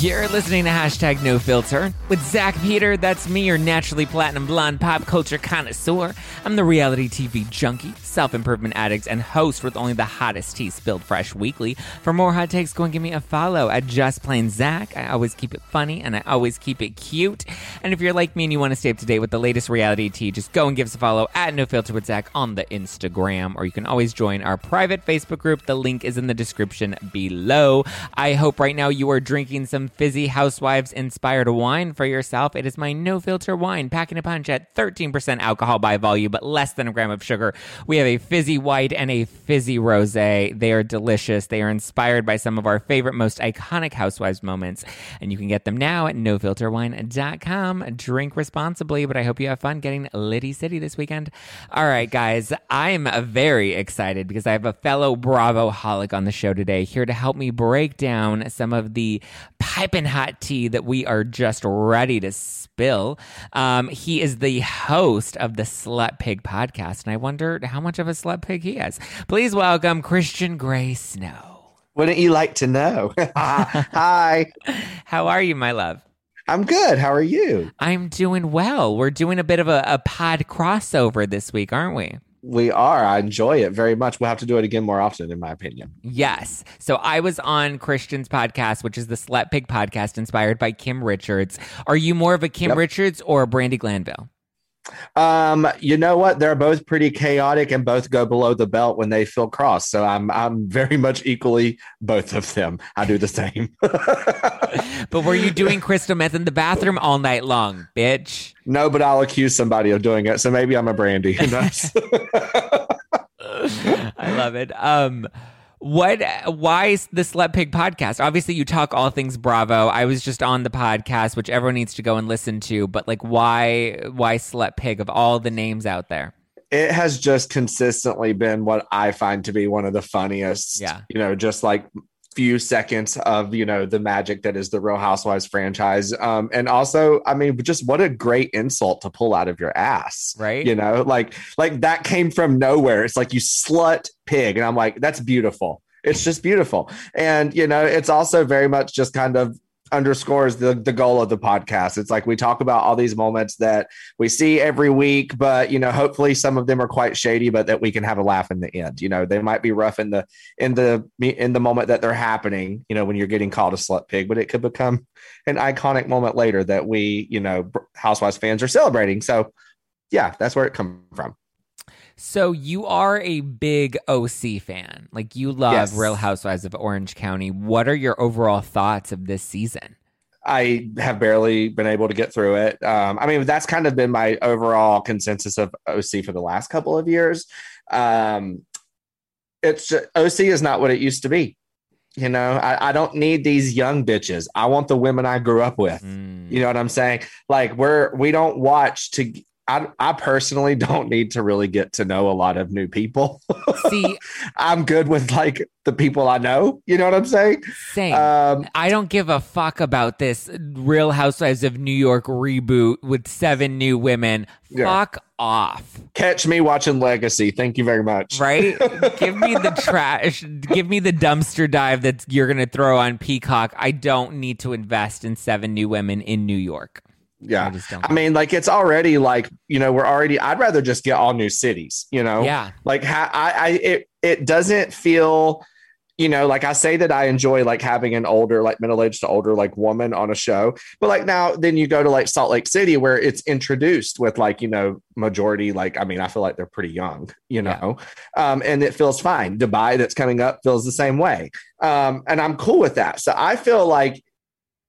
You're listening to Hashtag No Filter with Zach Peter. That's me, your naturally platinum blonde pop culture connoisseur. I'm the reality TV junkie, self-improvement addict, and host with only the hottest tea spilled fresh weekly. For more hot takes, go and give me a follow at Just Plain Zach. I always keep it funny and I always keep it cute. And if you're like me and you want to stay up to date with the latest reality tea, just go and give us a follow at No Filter with Zach on the Instagram, or you can always join our private Facebook group. The link is in the description below. I hope right now you are drinking some fizzy Housewives-inspired wine for yourself. It is my No Filter wine, packing a punch at 13% alcohol by volume, but less than a gram of sugar. We have a fizzy white and a fizzy rosé. They are delicious. They are inspired by some of our favorite, most iconic Housewives moments, and you can get them now at nofilterwine.com. Drink responsibly, but I hope you have fun getting Liddy City this weekend. All right, guys, I'm very excited because I have a fellow Bravo-holic on the show today here to help me break down some of the piping hot tea that we are just ready to spill. He is the host of the Slut Pig podcast, and I wonder how much of a slut pig he is. Please welcome Christian Gray Snow. Wouldn't you like to know? Hi. How are you, my love? I'm good. How are you? I'm doing well. We're doing a bit of a pod crossover this week, aren't we? We are. I enjoy it very much. We'll have to do it again more often, in my opinion. Yes. So I was on Christian's podcast, which is the Slut Pig podcast, inspired by Kim Richards. Are you more of a Kim Richards or a Brandy Glanville? You know what? They're both pretty chaotic and both go below the belt when they feel cross. So I'm very much equally both of them. I do the same. But were you doing crystal meth in the bathroom all night long, bitch? No, but I'll accuse somebody of doing it. So maybe I'm a Brandy. I love it. Why is the Slut Pig podcast? Obviously, you talk all things Bravo. I was just on the podcast, which everyone needs to go and listen to. But like, why Slut Pig of all the names out there? It has just consistently been what I find to be one of the funniest. Yeah. You know, just like few seconds of, you know, the magic that is the Real Housewives franchise. And also, I mean, just what a great insult to pull out of your ass, right? You know, like that came from nowhere. It's like, you slut pig. And I'm like, that's beautiful. It's just beautiful. And, you know, it's also very much just kind of underscores the goal of the podcast. It's like, we talk about all these moments that we see every week, but, you know, hopefully some of them are quite shady, but that we can have a laugh in the end. You know, they might be rough in the moment that they're happening, you know, when you're getting called a slut pig, but it could become an iconic moment later that we, you know, Housewives fans are celebrating. So yeah, that's where it comes from. So you are a big OC fan. Like, you love Real Housewives of Orange County. What are your overall thoughts of this season? I have barely been able to get through it. I mean, that's kind of been my overall consensus of OC for the last couple of years. It's just, OC is not what it used to be. You know, I don't need these young bitches. I want the women I grew up with. You know what I'm saying? Like, we don't watch to... I personally don't need to really get to know a lot of new people. See, I'm good with like the people I know. You know what I'm saying? Same. I don't give a fuck about this Real Housewives of New York reboot with 7 new women. Yeah. Fuck off. Catch me watching Legacy. Thank you very much. Right? Give me the trash. Give me the dumpster dive that you're going to throw on Peacock. I don't need to invest in 7 new women in New York. Yeah. I mean, like, it's already like, you know, I'd rather just get all new cities, you know? Yeah. Like, it doesn't feel, you know, like I say that I enjoy like having an older, like middle-aged to older, like woman on a show. But like now, then you go to like Salt Lake City where it's introduced with like, you know, majority, like, I mean, I feel like they're pretty young, you know, yeah. And it feels fine. Dubai that's coming up feels the same way. And I'm cool with that. So I feel like,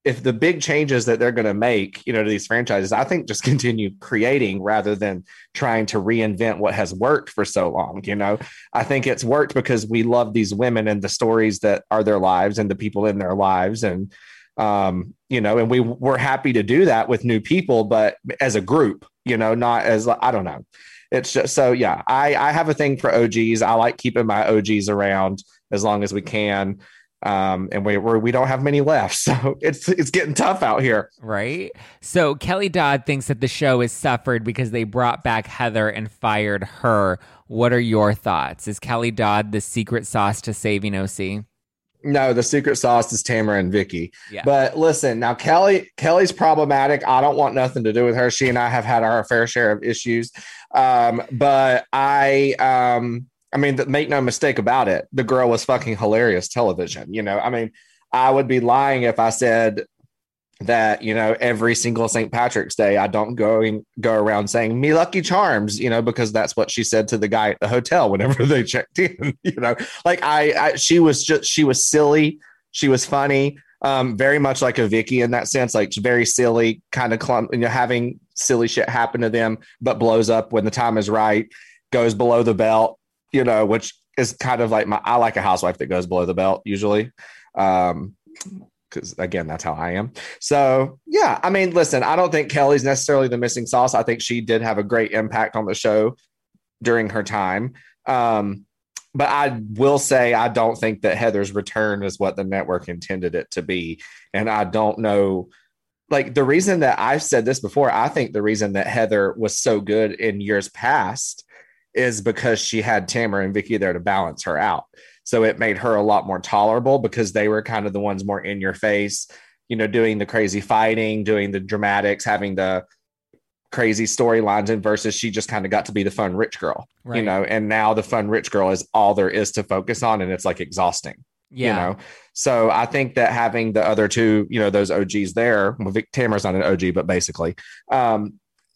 if the big changes that they're going to make, you know, to these franchises, I think just continue creating rather than trying to reinvent what has worked for so long. You know, I think it's worked because we love these women and the stories that are their lives and the people in their lives. And, you know, and we're happy to do that with new people, but as a group, you know, not as, I don't know. It's just, so yeah, I have a thing for OGs. I like keeping my OGs around as long as we can. And we don't have many left, so it's getting tough out here, right? So Kelly Dodd thinks that the show has suffered because they brought back Heather and fired her. What are your thoughts? Is Kelly Dodd the secret sauce to saving OC? No, the secret sauce is Tamra and Vicky. Yeah. But listen, now Kelly's problematic. I don't want nothing to do with her. She and I have had our fair share of issues, but I mean, make no mistake about it. The girl was fucking hilarious television. You know, I mean, I would be lying if I said that, you know, every single St. Patrick's Day, I don't go around saying me lucky charms, you know, because that's what she said to the guy at the hotel whenever they checked in, you know, like she was silly. She was funny. Very much like a Vicky in that sense, like very silly, kind of clump, you know, having silly shit happen to them, but blows up when the time is right, goes below the belt. You know, which is kind of like I like a housewife that goes below the belt usually. Because again, that's how I am. So yeah, I mean, listen, I don't think Kelly's necessarily the missing sauce. I think she did have a great impact on the show during her time. But I will say, I don't think that Heather's return is what the network intended it to be. And I don't know, like the reason that I've said this before, I think the reason that Heather was so good in years past is because she had Tamra and Vicky there to balance her out. So it made her a lot more tolerable because they were kind of the ones more in your face, you know, doing the crazy fighting, doing the dramatics, having the crazy storylines, and versus she just kind of got to be the fun rich girl, right. You know, and now the fun rich girl is all there is to focus on. And it's like exhausting, yeah. You know? So I think that having the other two, you know, those OGs there, well, Tamra's not an OG, but basically,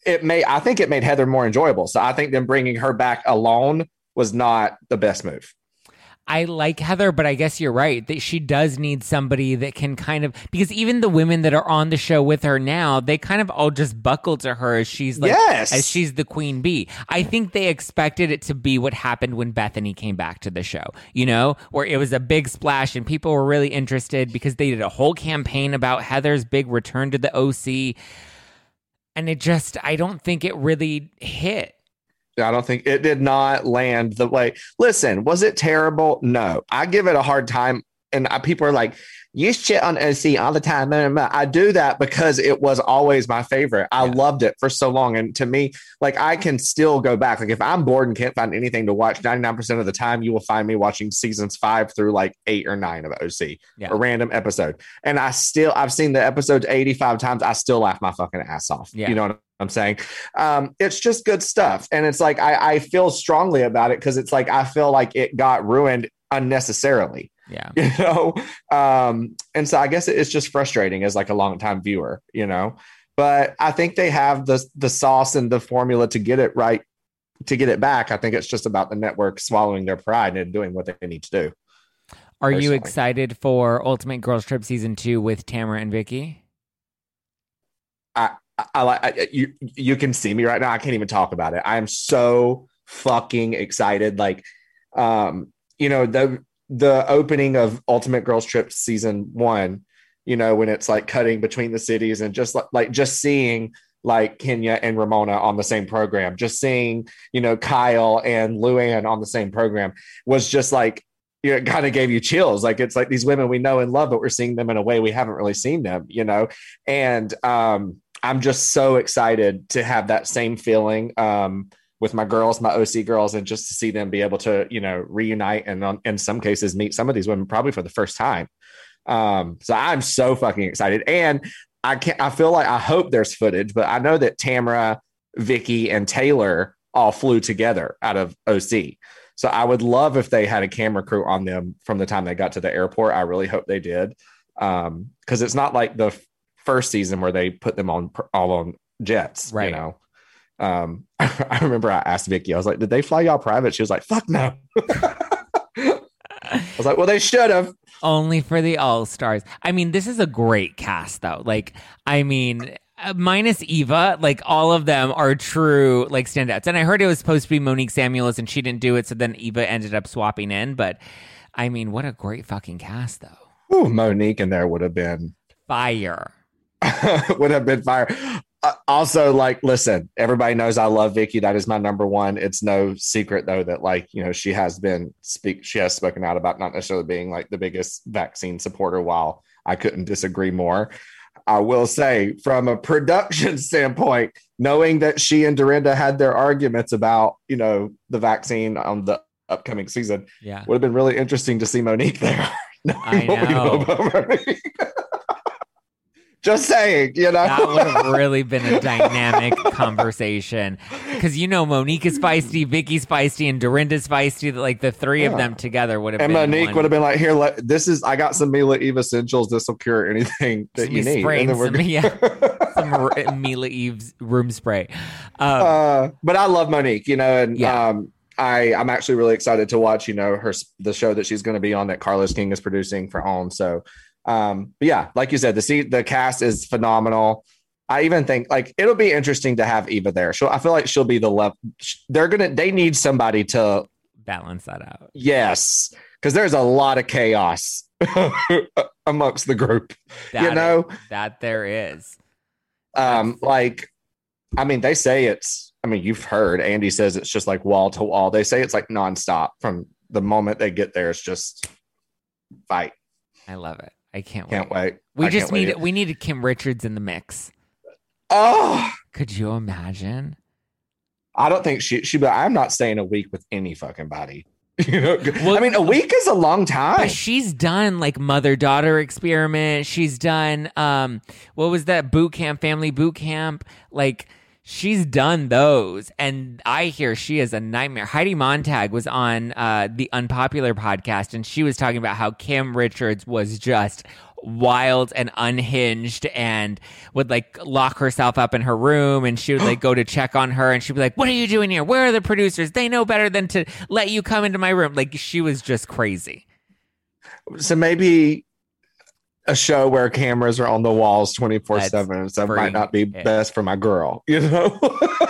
I think it made Heather more enjoyable. So I think them bringing her back alone was not the best move. I like Heather, but I guess you're right that she does need somebody that can kind of, because even the women that are on the show with her now, they kind of all just buckle to her as she's like, yes, as she's the queen bee. I think they expected it to be what happened when Bethany came back to the show, you know, where it was a big splash and people were really interested because they did a whole campaign about Heather's big return to the OC. And it just, I don't think it really hit. I don't think it did not land the way. Listen, was it terrible? No, I give it a hard time. And people are like, you shit on OC all the time. I do that because it was always my favorite. I loved it for so long. And to me, like I can still go back. Like if I'm bored and can't find anything to watch, 99% of the time, you will find me watching seasons 5 through like 8 or 9 of OC, a random episode. And I've seen the episodes 85 times. I still laugh my fucking ass off. Yeah. You know what I'm saying? It's just good stuff. And it's like, I feel strongly about it because it's like, I feel like it got ruined unnecessarily. Yeah. You know? And so I guess it's just frustrating as like a longtime viewer, you know, but I think they have the sauce and the formula to get it right, to get it back. I think it's just about the network swallowing their pride and doing what they need to do. Are you excited for Ultimate Girls Trip Season 2 with Tamra and Vicky? You can see me right now. I can't even talk about it. I am so fucking excited. Like, you know, the opening of Ultimate Girls Trip Season 1, you know, when it's like cutting between the cities and just like just seeing like Kenya and Ramona on the same program, just seeing, you know, Kyle and Luann on the same program was just like, you know, it kind of gave you chills. Like, it's like these women we know and love, but we're seeing them in a way we haven't really seen them, you know? And I'm just so excited to have that same feeling with my girls, my OC girls, and just to see them be able to, you know, reunite and in some cases meet some of these women probably for the first time. So I'm so fucking excited. And I feel like, I hope there's footage, but I know that Tamra, Vicky, and Taylor all flew together out of OC. So I would love if they had a camera crew on them from the time they got to the airport. I really hope they did. Cause it's not like the first season where they put them on all on jets, right? You know? I remember I asked Vicky, I was like, did they fly y'all private? She was like, fuck no. I was like, well, they should have. Only for the all-stars. I mean, this is a great cast though. Like, I mean, minus Eva, like all of them are true, like standouts. And I heard it was supposed to be Monique Samuels and she didn't do it. So then Eva ended up swapping in. But I mean, what a great fucking cast though. Ooh, Monique in there would have been fire. Would have been fire. Also, like, listen, everybody knows I love Vicky. That is my number one. It's no secret though that, like, you know, she has been she has spoken out about not necessarily being like the biggest vaccine supporter, while I couldn't disagree more. I will say, from a production standpoint, knowing that she and Dorinda had their arguments about, you know, the vaccine on the upcoming season, yeah, would have been really interesting to see Monique there. I know. Just saying, you know, that would have really been a dynamic conversation, because, you know, Monique is feisty, Vicky's feisty, and Dorinda's feisty. Like the three of them together would have. And been Monique would have been like, "Here, this is. I got some Mila Eve essentials. This will cure anything that you need." And then some Mila Eve's room spray. But I love Monique, you know, and I'm actually really excited to watch, you know, the show that she's going to be on that Carlos King is producing for OWN. So. But yeah, like you said, the cast is phenomenal. I even think, like, it'll be interesting to have Eva there. I feel like she'll be the left. They need somebody to balance that out. Yes. Cause there's a lot of chaos amongst the group, that there is. Like, I mean, they say you've heard Andy says it's just like wall to wall. They say it's like nonstop from the moment they get there. It's just fight. I love it. I can't wait. We needed Kim Richards in the mix. Oh, could you imagine? I don't think she'd be like, I'm not staying a week with any fucking body. You know, well, I mean, a week is a long time. But she's done like mother-daughter experiment. She's done what was that boot camp, family boot camp? Like, she's done those, and I hear she is a nightmare. Heidi Montag was on the Unpopular podcast, and she was talking about how Kim Richards was just wild and unhinged and would like lock herself up in her room, and she would like go to check on her, and she'd be like, what are you doing here? Where are the producers? They know better than to let you come into my room. Like, she was just crazy. So maybe a show where cameras are on the walls 24/7, so might not be best for my girl, you know.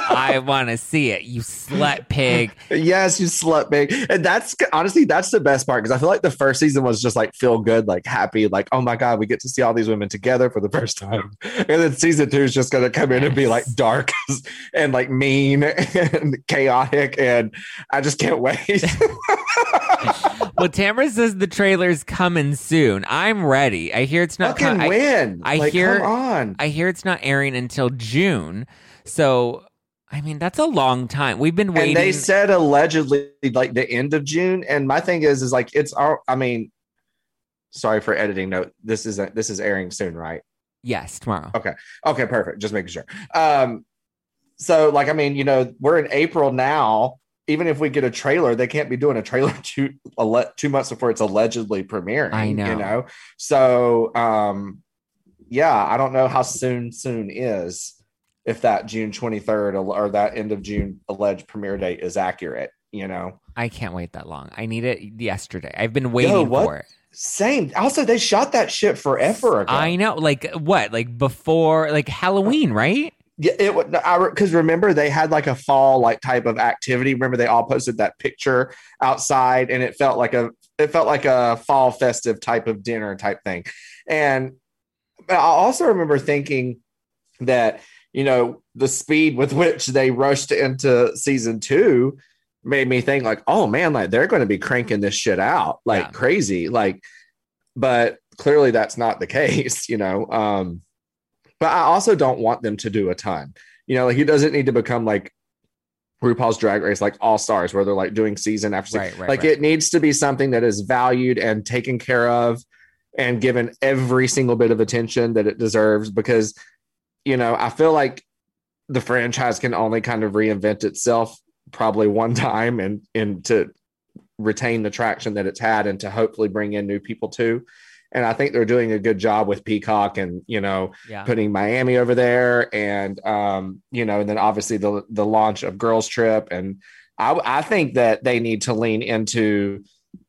I want to see it, you slut pig. Yes, you slut pig. And that's honestly, that's the best part, because I feel like the first season was just like feel good, like happy, like, oh my god, we get to see all these women together for the first time. And then season 2 is just gonna come in and be like dark and like mean and chaotic, and I just can't wait. Well, Tamra says the trailer's coming soon. I'm ready. I hear it's not fucking win. Come on. I hear it's not airing until June. So, I mean, that's a long time. We've been waiting. And they said allegedly like the end of June. And my thing is like, it's all. I mean, sorry for editing note. This is airing soon, right? Yes, tomorrow. Okay, perfect. Just making sure. So, like, I mean, you know, we're in April now. Even if we get a trailer, they can't be doing a trailer 2 months before it's allegedly premiering. I know. You know? So, I don't know how soon is, if that June 23rd or that end of June alleged premiere date is accurate, you know? I can't wait that long. I need it yesterday. I've been waiting for it. Same. Also, they shot that shit forever ago. I know. Like, what? Like, before, like, Halloween, right? Yeah, because remember they had like a fall like type of activity. Remember they all posted that picture outside, and it felt like a fall festive type of dinner type thing. And I also remember thinking that, you know, the speed with which they rushed into season two made me think like, oh man, like they're going to be cranking this shit out like crazy. Like, but clearly that's not the case, you know? But I also don't want them to do a ton, you know, like he doesn't need to become like RuPaul's Drag Race, like All Stars, where they're like doing season after season. Right. It needs to be something that is valued and taken care of and given every single bit of attention that it deserves, because, you know, I feel like the franchise can only kind of reinvent itself probably one time and to retain the traction that it's had and to hopefully bring in new people too. And I think they're doing a good job with Peacock and, you know, putting Miami over there and, you know, and then obviously the launch of Girls Trip. And I think that they need to lean into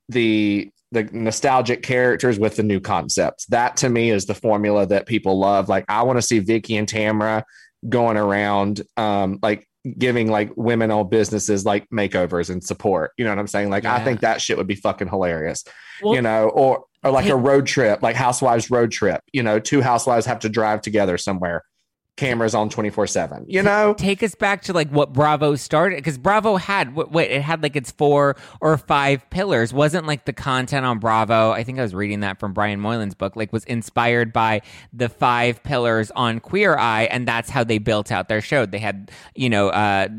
the nostalgic characters with the new concepts. That to me is the formula that people love. Like I want to see Vicky and Tamra going around, like giving like women owned businesses like makeovers and support. You know what I'm saying? Like, I think that shit would be fucking hilarious, well, you know, or like a road trip, like Housewives road trip, you know, two housewives have to drive together somewhere. Cameras on 24/7, you know, take us back to like what Bravo started. Cause Bravo had it had like its 4 or 5 pillars. Wasn't like the content on Bravo. I think I was reading that from Brian Moylan's book, like was inspired by the 5 pillars on Queer Eye. And that's how they built out their show. They had, you know,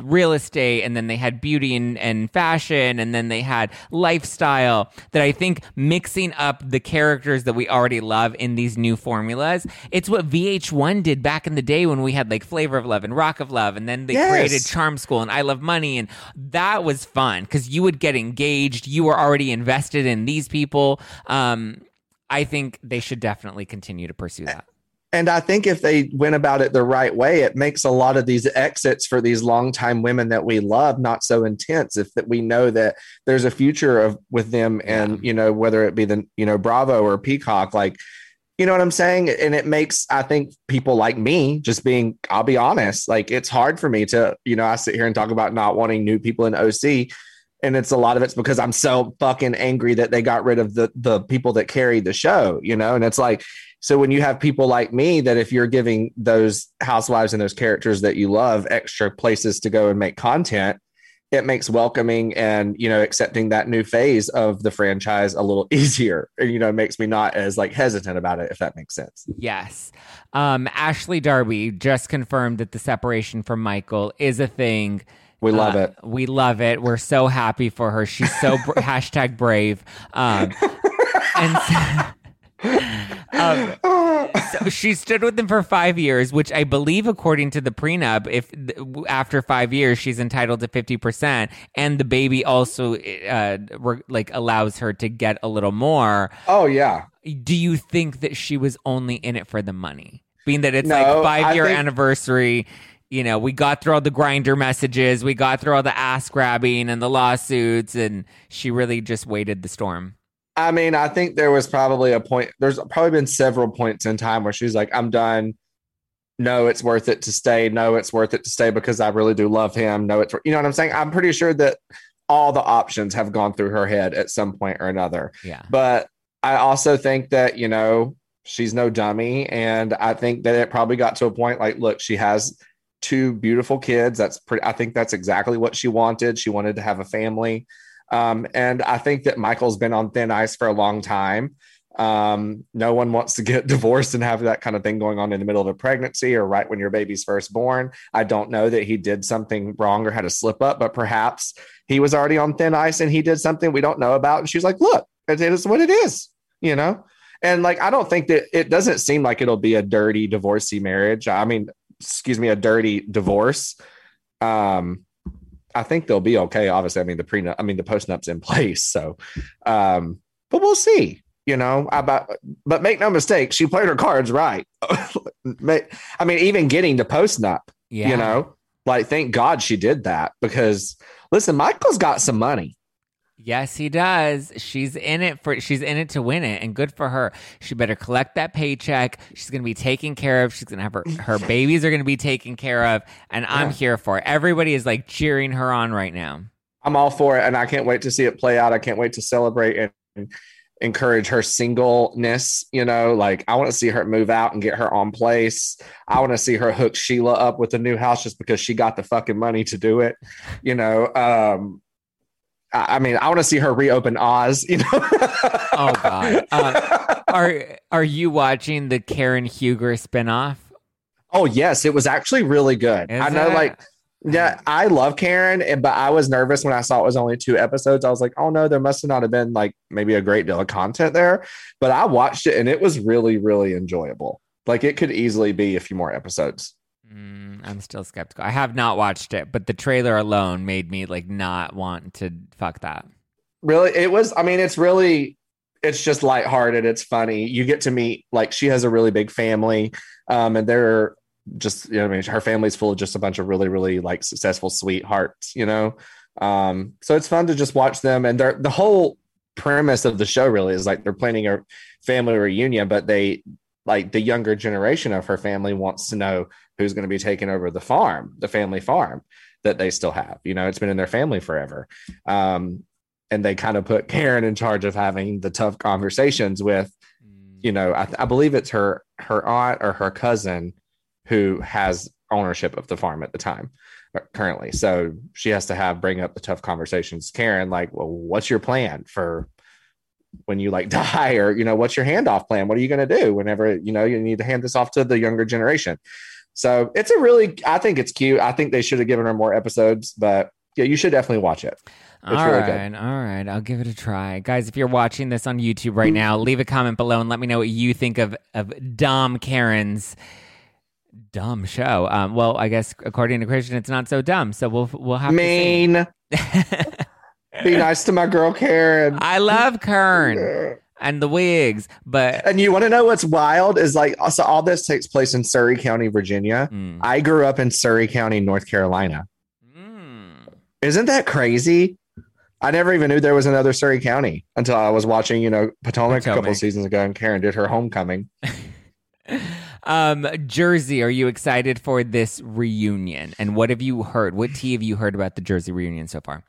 real estate, and then they had beauty and fashion. And then they had lifestyle. That I think mixing up the characters that we already love in these new formulas. It's what VH1 did back in the day when we had like Flavor of Love and Rock of Love, and then they created Charm School and I Love Money, and that was fun because you would get engaged, you were already invested in these people. I think they should definitely continue to pursue that. And I think if they went about it the right way, it makes a lot of these exits for these longtime women that we love not so intense. If that we know that there's a future of with them, and you know, whether it be the, you know, Bravo or Peacock, like, you know what I'm saying? And it makes, I think, people like me just being, I'll be honest, like it's hard for me to, you know, I sit here and talk about not wanting new people in OC. And it's a lot of it's because I'm so fucking angry that they got rid of the people that carried the show, you know? And it's like, so when you have people like me, that if you're giving those housewives and those characters that you love extra places to go and make content, it makes welcoming and, you know, accepting that new phase of the franchise a little easier. You know, it makes me not as like hesitant about it, if that makes sense. Yes. Ashley Darby just confirmed that the separation from Michael is a thing. We love it. We love it. We're so happy for her. She's so hashtag brave. So she stood with him for 5 years, which I believe, according to the prenup, if after 5 years she's entitled to 50%, and the baby also like allows her to get a little more. Oh yeah. Do you think that she was only in it for the money, being that it's like 5 year anniversary? You know, we got through all the grinder messages, we got through all the ass grabbing and the lawsuits, and she really just waited the storm. I mean, I think there was probably a point. There's probably been several points in time where she's like, I'm done. No, it's worth it to stay. No, it's worth it to stay because I really do love him. No, it's, you know what I'm saying? I'm pretty sure that all the options have gone through her head at some point or another. Yeah. But I also think that, you know, she's no dummy. And I think that it probably got to a point like, look, she has 2 beautiful kids. That's pretty, I think that's exactly what she wanted. She wanted to have a family. And I think that Michael's been on thin ice for a long time. No one wants to get divorced and have that kind of thing going on in the middle of a pregnancy or right when your baby's first born. I don't know that he did something wrong or had a slip up, but perhaps he was already on thin ice and he did something we don't know about. And she's like, look, it is what it is, you know? And like, I don't think that it doesn't seem like it'll be a dirty divorcee marriage. I mean, excuse me, a dirty divorce. I think they'll be okay. Obviously, I mean, the postnup's in place. So, but we'll see, you know, but make no mistake, she played her cards right. I mean, even getting the postnup, you know, like, thank God she did that, because listen, Michael's got some money. Yes, he does. She's in it to win it, and good for her. She better collect that paycheck. She's going to be taken care of. She's going to have her babies are going to be taken care of, and I'm here for it. Everybody is like cheering her on right now. I'm all for it, and I can't wait to see it play out. I can't wait to celebrate and encourage her singleness, you know, like I want to see her move out and get her own place. I want to see her hook Sheila up with a new house just because she got the fucking money to do it, you know. I mean, I want to see her reopen Oz, you know. Oh God. Are you watching the Karen Huger spinoff? Oh yes, it was actually really good. Is I know, it? Like, yeah, I love Karen, but I was nervous when I saw it was only 2 episodes. I was like, oh no, there must have not have been like maybe a great deal of content there. But I watched it and it was really, really enjoyable. Like it could easily be a few more episodes. I'm still skeptical. I have not watched it, but the trailer alone made me like not want to fuck that. Really? It was, I mean, it's just lighthearted. It's funny. You get to meet, like, she has a really big family. And they're just, you know, I mean, her family's full of just a bunch of really, really like successful sweethearts, you know? So it's fun to just watch them. And the whole premise of the show really is like, they're planning a family reunion, but they, like the younger generation of her family wants to know who's going to be taking over the farm, the family farm that they still have. You know, it's been in their family forever. And they kind of put Karen in charge of having the tough conversations with, you know, I believe it's her aunt or her cousin who has ownership of the farm at the time currently. So she has to bring up the tough conversations. Karen, like, well, what's your plan for when you like die, or, you know, what's your handoff plan? What are you going to do whenever, you know, you need to hand this off to the younger generation? So it's I think it's cute. I think they should have given her more episodes, but yeah, you should definitely watch it. All right. I'll give it a try. Guys, if you're watching this on YouTube right now, leave a comment below and let me know what you think of Dom Karen's dumb show. Well, I guess according to Christian, it's not so dumb. So we'll have mean. Be nice to my girl, Karen. I love Karen and the wigs, but... And you want to know what's wild is like, so all this takes place in Surry County, Virginia. I grew up in Surry County, North Carolina. Isn't that crazy? I never even knew there was another Surry County until I was watching, you know, Potomac. A couple of seasons ago, and Karen did her homecoming. Jersey, are you excited for this reunion? And what have you heard? What tea have you heard about the Jersey reunion so far?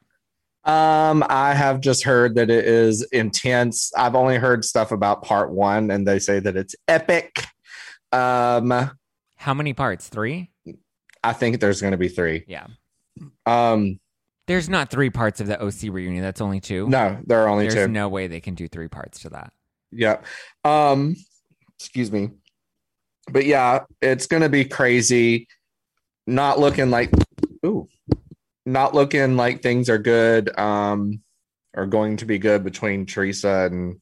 I have just heard that it is intense. I've only heard stuff about part 1 and they say that it's epic. How many parts? 3? I think there's going to be 3. Yeah. There's not 3 parts of the OC reunion. That's only 2. No, there are only 2. There's no way they can do 3 parts to that. Yeah. Excuse me. But yeah, it's going to be crazy. Not looking like things are good, are going to be good between Teresa and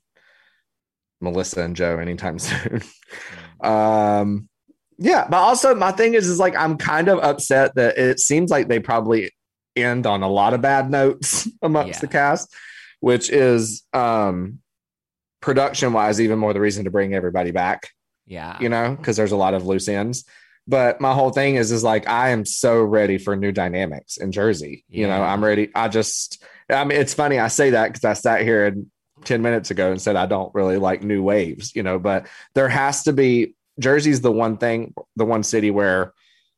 Melissa and Joe anytime soon. Yeah, but also my thing is like I'm kind of upset that it seems like they probably end on a lot of bad notes amongst the cast, which is production-wise even more the reason to bring everybody back. Yeah, you know, because there's a lot of loose ends. But my whole thing is like, I am so ready for new dynamics in Jersey. Yeah. You know, I'm ready. It's funny. I say that because I sat here 10 minutes ago and said, I don't really like new waves, you know, but there has to be. Jersey's the one city where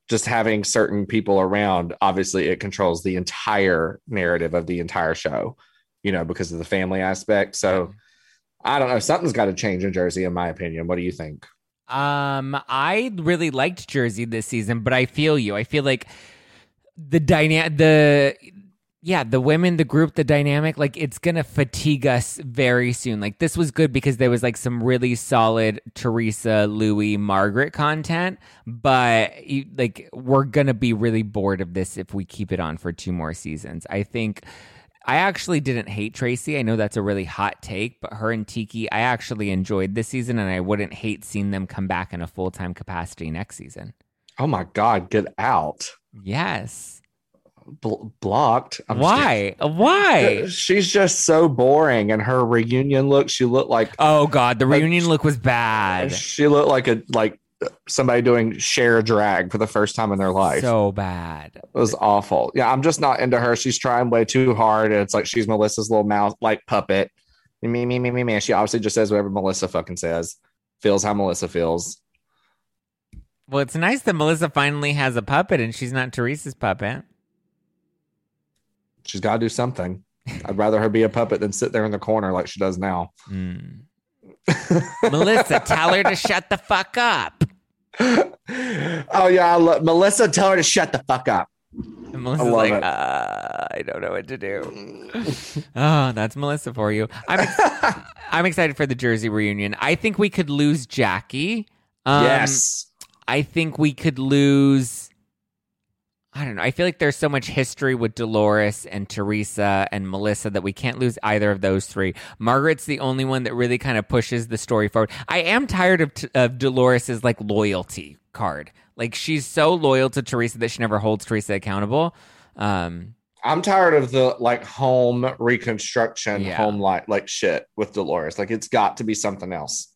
just having certain people around, obviously it controls the entire narrative of the entire show, you know, because of the family aspect. So I don't know. Something's got to change in Jersey, in my opinion. What do you think? I really liked Jersey this season, but I feel you. I feel like the women, the group, the dynamic, like it's going to fatigue us very soon. Like this was good because there was like some really solid Teresa, Louis, Margaret content, but like we're going to be really bored of this if we keep it on for 2 more seasons. I think I actually didn't hate Tracy. I know that's a really hot take, but her and Tiki, I actually enjoyed this season, and I wouldn't hate seeing them come back in a full-time capacity next season. Oh my God, get out. Yes. Blocked. Why? She's just so boring, and her reunion look, she looked like... Oh God, the reunion look was bad. She looked like somebody doing Cher drag for the first time in their life. So bad. It was awful. Yeah, I'm just not into her. She's trying way too hard, and it's like she's Melissa's little mouth like puppet. Me. She obviously just says whatever Melissa fucking says. Feels how Melissa feels. Well, it's nice that Melissa finally has a puppet and she's not Teresa's puppet. She's got to do something. I'd rather her be a puppet than sit there in the corner like she does now. Mm. Melissa, tell her to shut the fuck up. Oh, yeah. Melissa, tell her to shut the fuck up. And Melissa's like, I don't know what to do. Oh, that's Melissa for you. I'm excited for the Jersey reunion. I think we could lose Jackie. Yes. I think we could lose, I don't know. I feel like there's so much history with Dolores and Teresa and Melissa that we can't lose either of those three. Margaret's the only one that really kind of pushes the story forward. I am tired of Dolores's like loyalty card. Like, she's so loyal to Teresa that she never holds Teresa accountable. I'm tired of the, like, home reconstruction, home life, like, shit with Dolores. Like, it's got to be something else.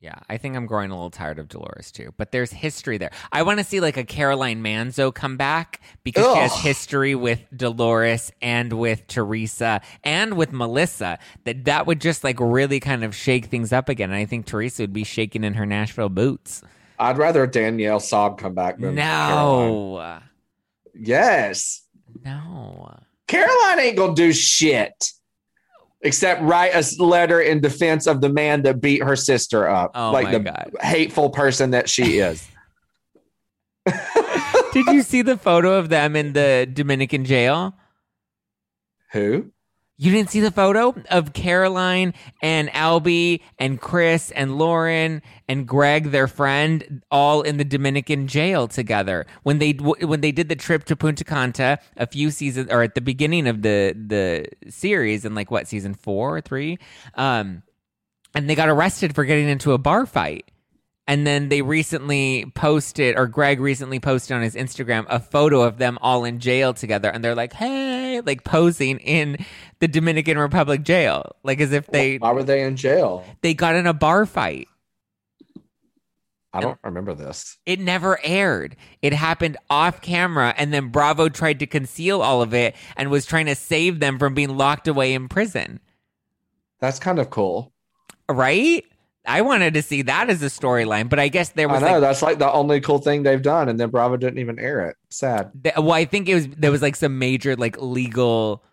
Yeah, I think I'm growing a little tired of Dolores, too. But there's history there. I want to see, like, a Caroline Manzo come back because she has history with Dolores and with Teresa and with Melissa. That would just, like, really kind of shake things up again. And I think Teresa would be shaking in her Nashville boots. I'd rather Danielle Saab come back than Caroline. Yes. No. Caroline ain't going to do shit except write a letter in defense of the man that beat her sister up. Oh, like the God. Hateful person that she is. Did you see the photo of them in the Dominican jail? Who? You didn't see the photo of Caroline and Albie and Chris and Lauren and Greg, their friend, all in the Dominican jail together when they did the trip to Punta Cana a few seasons or at the beginning of the series in like what season 4 or 3, and they got arrested for getting into a bar fight. And then they recently posted, or Greg recently posted on his Instagram, a photo of them all in jail together. And they're like, hey, like posing in the Dominican Republic jail. Like as if they... Why were they in jail? They got in a bar fight. I don't remember this. It never aired. It happened off camera. And then Bravo tried to conceal all of it and was trying to save them from being locked away in prison. That's kind of cool. Right? I wanted to see that as a storyline, but I guess there was. I know that's like the only cool thing they've done, and then Bravo didn't even air it. Sad. Well, I think there was like some major like legal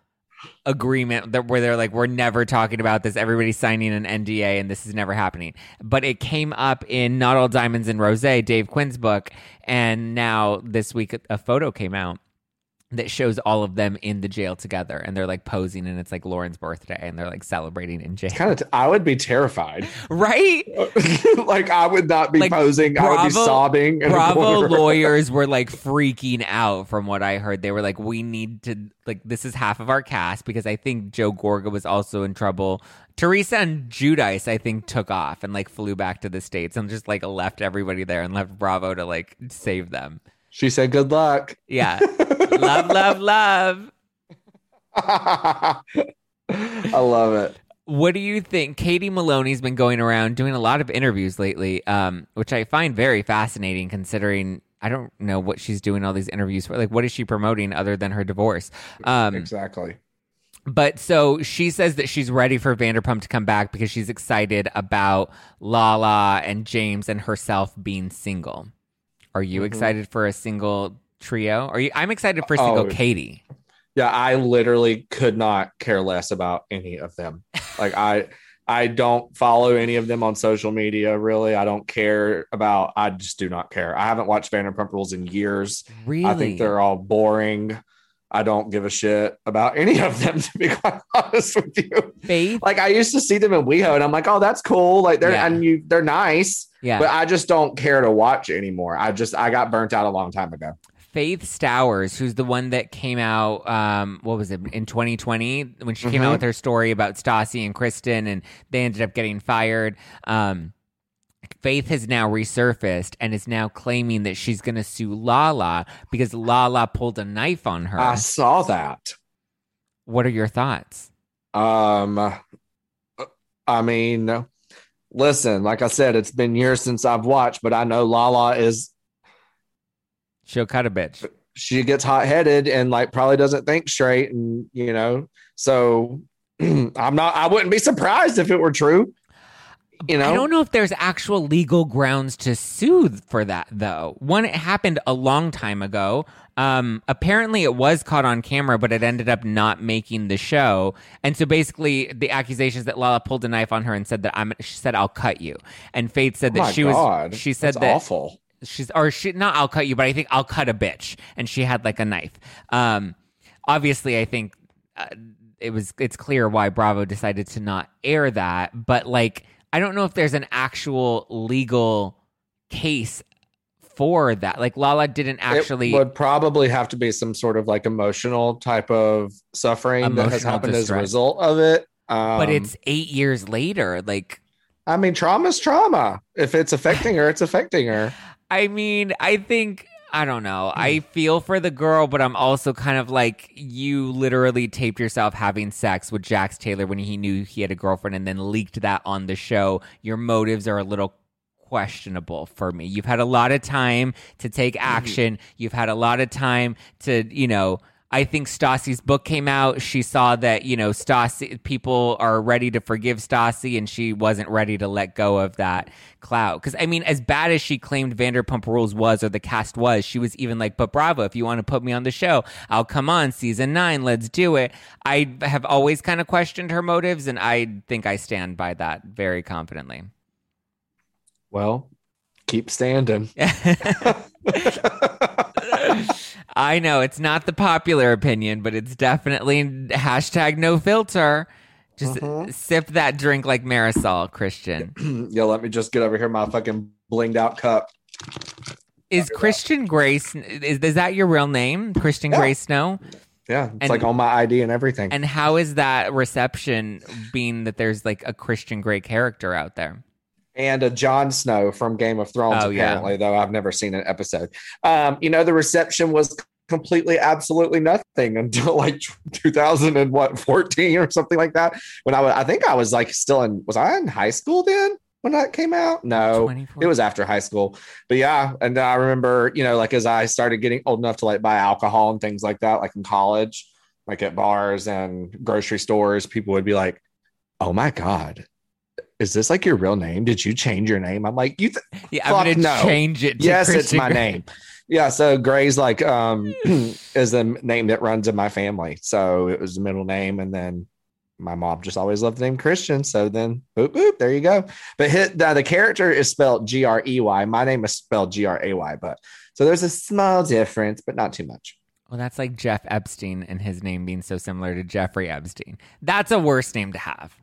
agreement where they're like, we're never talking about this. Everybody's signing an NDA, and this is never happening. But it came up in Not All Diamonds and Rose, Dave Quinn's book, and now this week a photo came out that shows all of them in the jail together, and they're like posing, and it's like Lauren's birthday, and they're like celebrating in jail. I would be terrified, right? Like I would not be like, posing. Bravo, I would be sobbing. Bravo lawyers were like freaking out from what I heard. They were like, we need to like, this is half of our cast because I think Joe Gorga was also in trouble. Teresa and Judice, I think, took off and like flew back to the States and just like left everybody there and left Bravo to like save them. She said, good luck. Yeah. Love, love, love. I love it. What do you think? Katie Maloney's been going around doing a lot of interviews lately, which I find very fascinating considering I don't know what she's doing all these interviews for. Like, what is she promoting other than her divorce? Exactly. But so she says that she's ready for Vanderpump to come back because she's excited about Lala and James and herself being single. Are you excited for a single trio? I'm excited for a single Katie. Yeah, I literally could not care less about any of them. Like I don't follow any of them on social media, really. I don't care about, I just do not care. I haven't watched Vanderpump Rules in years. Really? I think they're all boring. I don't give a shit about any of them, to be quite honest with you. Faith? Like I used to see them in WeHo and I'm like, oh, that's cool. Like they're nice. Yeah. But I just don't care to watch anymore. I got burnt out a long time ago. Faith Stowers, who's the one that came out, what was it, in 2020 when she came out with her story about Stassi and Kristen and they ended up getting fired. Faith has now resurfaced and is now claiming that she's going to sue Lala because Lala pulled a knife on her. I saw that. What are your thoughts? I mean, listen, like I said, it's been years since I've watched, but I know Lala is. She'll cut a bitch. She gets hot-headed and like probably doesn't think straight. And, you know, so I wouldn't be surprised if it were true. You know? I don't know if there's actual legal grounds to sue for that, though. One, it happened a long time ago. Apparently it was caught on camera, but it ended up not making the show. And so basically the accusations that Lala pulled a knife on her and said that she said, I'll cut you. And Faith said that she said that's awful. I'll cut you, but I think I'll cut a bitch. And she had like a knife. Obviously I think it's clear why Bravo decided to not air that, but like, I don't know if there's an actual legal case for that. Like Lala didn't actually. It would probably have to be some sort of like emotional type of suffering that has happened distress. As a result of it. But it's 8 years later. Like, I mean, trauma's trauma. If it's affecting her, it's affecting her. I mean, I think, I don't know. I feel for the girl, but I'm also kind of like, you literally taped yourself having sex with Jax Taylor when he knew he had a girlfriend and then leaked that on the show. Your motives are a little questionable for me. You've had a lot of time to take action. Mm-hmm. You've had a lot of time to, you know, I think Stassi's book came out. She saw that, you know, Stassi, people are ready to forgive Stassi, and she wasn't ready to let go of that clout. Because, I mean, as bad as she claimed Vanderpump Rules was or the cast was, she was even like, but Bravo, if you want to put me on the show, I'll come on season 9. Let's do it. I have always kind of questioned her motives, and I think I stand by that very confidently. Well, keep standing. I know it's not the popular opinion, but it's definitely hashtag no filter. Just sip that drink like Marisol, Christian. Yo, let me just get over here my fucking blinged out cup. Is Christian Grace, is that your real name? Christian Grace Snow? Yeah, it's like on my ID and everything. And how is that reception being that there's like a Christian Grey character out there? And a Jon Snow from Game of Thrones, though I've never seen an episode. The reception was completely, absolutely nothing until like 2014 or something like that. When was I in high school then when that came out? No, it was after high school. But yeah, and I remember, you know, like as I started getting old enough to like buy alcohol and things like that, like in college, like at bars and grocery stores, people would be like, "Oh my God. Is this like your real name? Did you change your name?" I'm like, I'm gonna change it. Yes, Christian, it's my name. Yeah, so Gray's like is the name that runs in my family, so it was the middle name, and then my mom just always loved the name Christian. So then, boop boop, there you go. But the character is spelled Grey. My name is spelled Gray, but so there's a small difference, but not too much. Well, that's like Jeff Epstein and his name being so similar to Jeffrey Epstein. That's a worse name to have.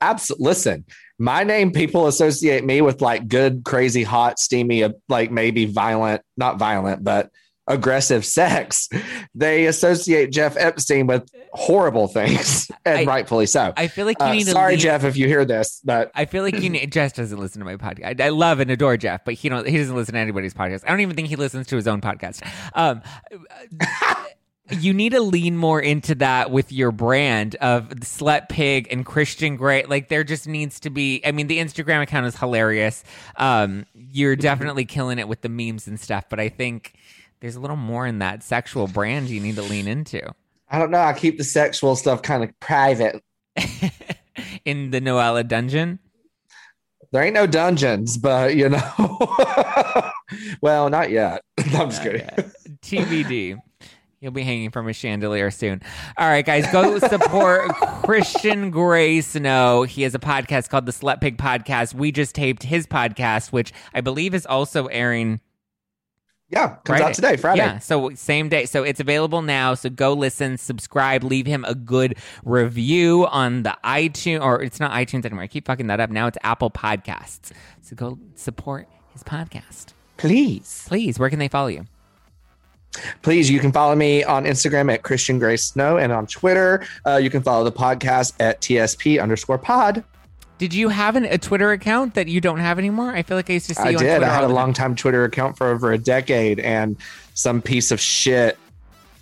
Absolutely. Listen, my name, people associate me with like good, crazy, hot, steamy, like maybe violent, not violent, but aggressive sex. They associate Jeff Epstein with horrible things, and rightfully so. I feel like you need sorry, Jeff, if you hear this, but I feel like Jeff doesn't listen to my podcast. I love and adore Jeff, but he doesn't listen to anybody's podcast. I don't even think he listens to his own podcast. You need to lean more into that with your brand of Slut Pig and Christian Grey. Like, there just needs to be... I mean, the Instagram account is hilarious. You're definitely killing it with the memes and stuff, but I think there's a little more in that sexual brand you need to lean into. I don't know. I keep the sexual stuff kind of private. In the Noella dungeon? There ain't no dungeons, but, you know... Well, not yet. I'm just kidding. TBD. You'll be hanging from a chandelier soon. All right, guys, go support Christian Grey Snow. He has a podcast called the Slut Pig Podcast. We just taped his podcast, which I believe is also airing. Yeah, comes out today, Friday. Yeah, so same day. So it's available now. So go listen, subscribe, leave him a good review on the iTunes, or it's not iTunes anymore. I keep fucking that up. Now it's Apple Podcasts. So go support his podcast. Please. Please. Where can they follow you? Please, you can follow me on Instagram at Christian Grey Snow, and on Twitter, you can follow the podcast at TSP_pod. Did you have a Twitter account that you don't have anymore? I feel like I used to see you on Twitter. I did. I had a long-time Twitter account for over a decade, and some piece of shit,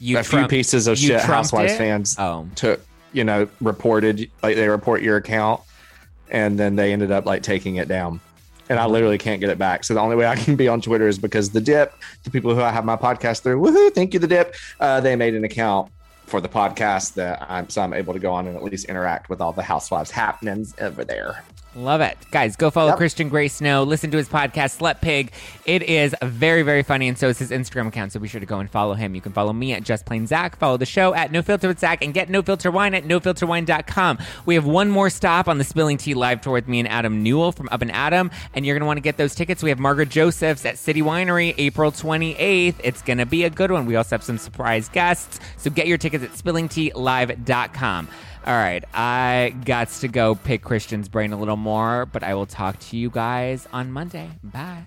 few pieces of shit Housewives fans took, reported, like they report your account, and then they ended up like taking it down. And I literally can't get it back. So the only way I can be on Twitter is because The Dip, the people who I have my podcast through, woohoo, thank you, The Dip, they made an account for the podcast that I'm able to go on and at least interact with all the housewives happenings over there. Love it. Guys, go follow Christian Gray Snow. Listen to his podcast, Slut Pig. It is very, very funny, and so is his Instagram account, so be sure to go and follow him. You can follow me at Just Plain Zach. Follow the show at No Filter with Zach, and get No Filter wine at NoFilterWine.com. We have one more stop on the Spilling Tea live tour with me and Adam Newell from Up and Adam, and you're going to want to get those tickets. We have Margaret Joseph's at City Winery, April 28th. It's going to be a good one. We also have some surprise guests, so get your tickets at SpillingTeaLive.com. All right, I gots to go pick Christian's brain a little more, but I will talk to you guys on Monday. Bye.